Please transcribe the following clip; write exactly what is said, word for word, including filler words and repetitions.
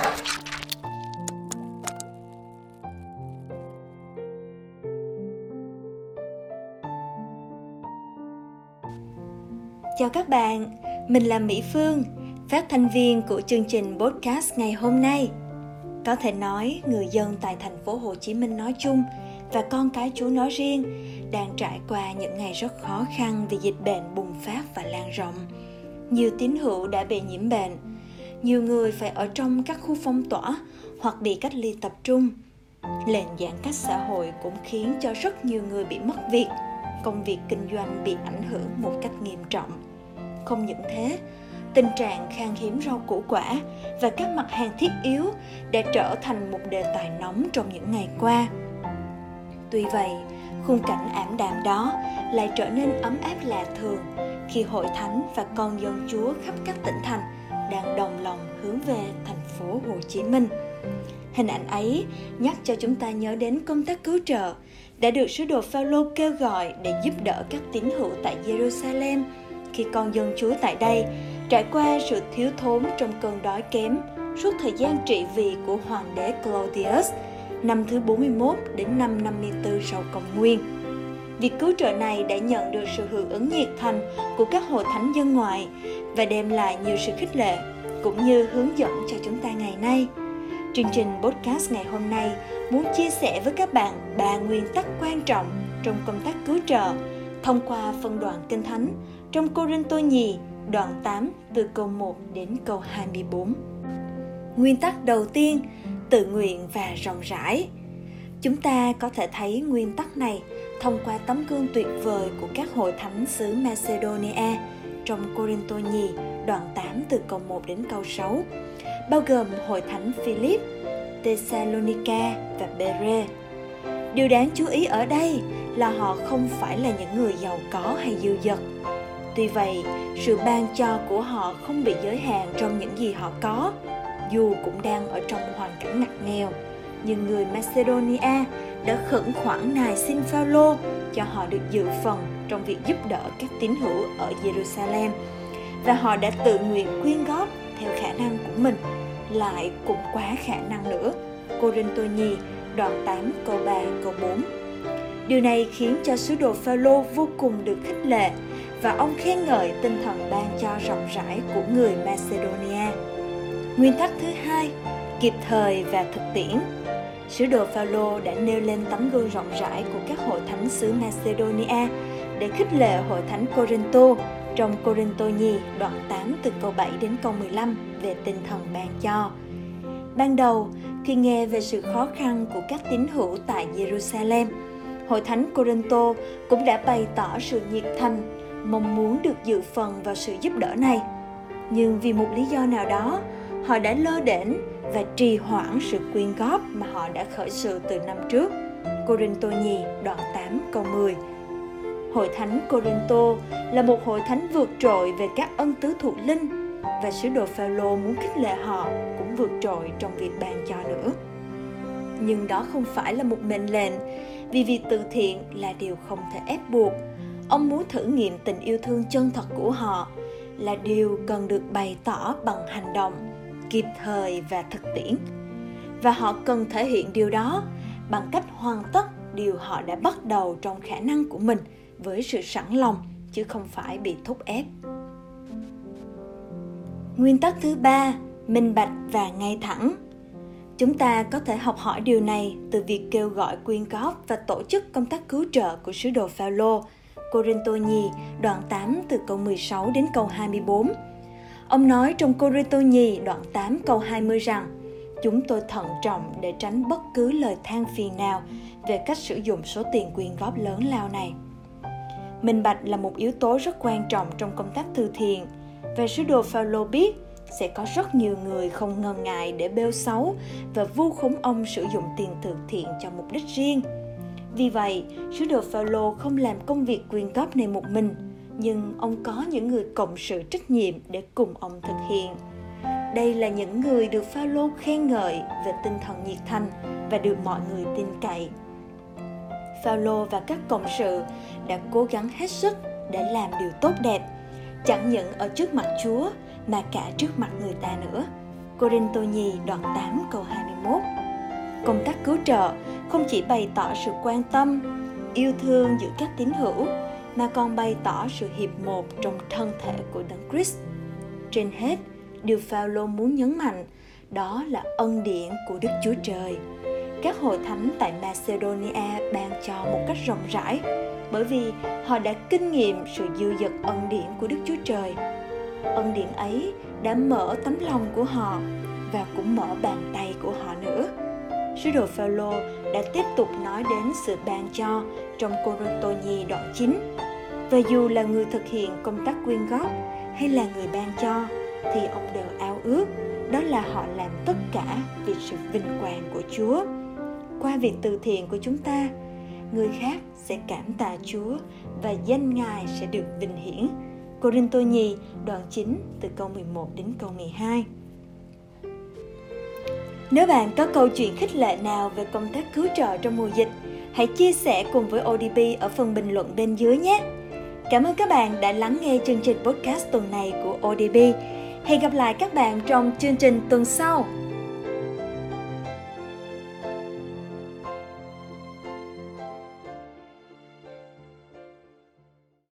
Chào các bạn, mình là Mỹ Phương, phát thanh viên của chương trình podcast ngày hôm nay. Có thể nói người dân tại thành phố Hồ Chí Minh nói chung và con cái Chúa nói riêng đang trải qua những ngày rất khó khăn vì dịch bệnh bùng phát và lan rộng. Nhiều tín hữu đã bị nhiễm bệnh, nhiều người phải ở trong các khu phong tỏa hoặc bị cách ly tập trung. Lệnh giãn cách xã hội cũng khiến cho rất nhiều người bị mất việc, công việc kinh doanh bị ảnh hưởng một cách nghiêm trọng. Không những thế, tình trạng khan hiếm rau củ quả và các mặt hàng thiết yếu đã trở thành một đề tài nóng trong những ngày qua. Tuy vậy, khung cảnh ảm đạm đó lại trở nên ấm áp lạ thường khi hội thánh và con dân Chúa khắp các tỉnh thành đang đồng lòng hướng về thành phố Hồ Chí Minh. Hình ảnh ấy nhắc cho chúng ta nhớ đến công tác cứu trợ đã được sứ đồ Phao-lô kêu gọi để giúp đỡ các tín hữu tại Giê-ru-sa-lem khi con dân Chúa tại đây trải qua sự thiếu thốn trong cơn đói kém suốt thời gian trị vì của hoàng đế Claudius năm thứ bốn mươi mốt đến năm năm mươi tư sau công nguyên. Việc cứu trợ này đã nhận được sự hưởng ứng nhiệt thành của các hội thánh dân ngoại và đem lại nhiều sự khích lệ cũng như hướng dẫn cho chúng ta ngày nay. Chương trình podcast ngày hôm nay muốn chia sẻ với các bạn ba nguyên tắc quan trọng trong công tác cứu trợ thông qua phân đoạn Kinh Thánh trong Cô-rinh-tô nhì đoạn tám từ câu một đến câu hai mươi bốn. Nguyên tắc đầu tiên, tự nguyện và rộng rãi. Chúng ta có thể thấy nguyên tắc này thông qua tấm gương tuyệt vời của các hội thánh xứ Macedonia trong Cô-rinh-tô nhì đoạn tám từ câu một đến câu sáu, bao gồm hội thánh Philippi, Thessalonica và Berea. Điều đáng chú ý ở đây là họ không phải là những người giàu có hay dư dật. Tuy vậy, sự ban cho của họ không bị giới hạn trong những gì họ có, dù cũng đang ở trong hoàn cảnh ngặt nghèo. Nhưng người Macedonia đã khẩn khoản nài xin Phao-lô cho họ được dự phần trong việc giúp đỡ các tín hữu ở Giê-ru-sa-lem, và họ đã tự nguyện quyên góp theo khả năng của mình, lại cũng quá khả năng nữa. Cô-rinh-tô nhì đoạn tám câu ba câu bốn. Điều này khiến cho sứ đồ Phao-lô vô cùng được khích lệ và ông khen ngợi tinh thần ban cho rộng rãi của người Macedonia. Nguyên tắc thứ hai, kịp thời và thực tiễn. Sứ đồ Phao-lô đã nêu lên tấm gương rộng rãi của các hội thánh xứ Macedonia để khích lệ hội thánh Cô-rinh-tô trong Cô-rinh-tô nhì đoạn tám từ câu bảy đến câu mười lăm về tinh thần ban cho. Ban đầu, khi nghe về sự khó khăn của các tín hữu tại Giê-ru-sa-lem, hội thánh Cô-rinh-tô cũng đã bày tỏ sự nhiệt thành, mong muốn được dự phần vào sự giúp đỡ này. Nhưng vì một lý do nào đó, họ đã lơ đễnh và trì hoãn sự quyên góp mà họ đã khởi sự từ năm trước. Cô-rinh-tô nhì đoạn tám câu mười. Hội thánh Cô-rinh-tô là một hội thánh vượt trội về các ân tứ thuộc linh, và sứ đồ Phao-lô muốn khích lệ họ cũng vượt trội trong việc ban cho nữa. Nhưng đó không phải là một mệnh lệnh, vì việc từ thiện là điều không thể ép buộc. Ông muốn thử nghiệm tình yêu thương chân thật của họ là điều cần được bày tỏ bằng hành động, kịp thời và thực tiễn. Và họ cần thể hiện điều đó bằng cách hoàn tất điều họ đã bắt đầu trong khả năng của mình với sự sẵn lòng, chứ không phải bị thúc ép. Nguyên tắc thứ ba, minh bạch và ngay thẳng. Chúng ta có thể học hỏi điều này từ việc kêu gọi quyên góp và tổ chức công tác cứu trợ của sứ đồ Phao-lô, Cô-rinh-tô nhì đoạn tám từ câu mười sáu đến câu hai mươi bốn. Ông nói trong Cô-rinh-tô nhì đoạn tám câu hai mươi rằng: "Chúng tôi thận trọng để tránh bất cứ lời than phiền nào về cách sử dụng số tiền quyên góp lớn lao này." Minh bạch là một yếu tố rất quan trọng trong công tác từ thiện, và sứ đồ Phao-lô biết sẽ có rất nhiều người không ngần ngại để bêu xấu và vu khống ông sử dụng tiền từ thiện cho mục đích riêng. Vì vậy, sứ đồ Phao-lô không làm công việc quyên góp này một mình, nhưng ông có những người cộng sự trách nhiệm để cùng ông thực hiện. Đây là những người được Phao-lô khen ngợi về tinh thần nhiệt thành và được mọi người tin cậy. Phao-lô và các cộng sự đã cố gắng hết sức để làm điều tốt đẹp, chẳng những ở trước mặt Chúa mà cả trước mặt người ta nữa. Cô-rinh-tô nhì đoạn tám câu hai mươi mốt. Công tác cứu trợ không chỉ bày tỏ sự quan tâm, yêu thương giữa các tín hữu, mà còn bày tỏ sự hiệp một trong thân thể của Đấng Christ. Trên hết, điều Phao-lô muốn nhấn mạnh đó là ân điển của Đức Chúa Trời. Các hội thánh tại Macedonia ban cho một cách rộng rãi, bởi vì họ đã kinh nghiệm sự dư dật ân điển của Đức Chúa Trời. Ân điển ấy đã mở tấm lòng của họ và cũng mở bàn tay của họ nữa. Sứ đồ Phao-lô đã tiếp tục nói đến sự ban cho trong Cô-rinh-tô nhì đoạn chín. Và dù là người thực hiện công tác quyên góp hay là người ban cho, thì ông đều ao ước đó là họ làm tất cả vì sự vinh quang của Chúa. Qua việc từ thiện của chúng ta, người khác sẽ cảm tạ Chúa và danh Ngài sẽ được vinh hiển. Cô-rinh-tô nhì đoạn chín từ câu mười một đến câu mười hai. Nếu bạn có câu chuyện khích lệ nào về công tác cứu trợ trong mùa dịch, hãy chia sẻ cùng với ô đê bê ở phần bình luận bên dưới nhé. Cảm ơn các bạn đã lắng nghe chương trình podcast tuần này của ô đê bê. Hẹn gặp lại các bạn trong chương trình tuần sau.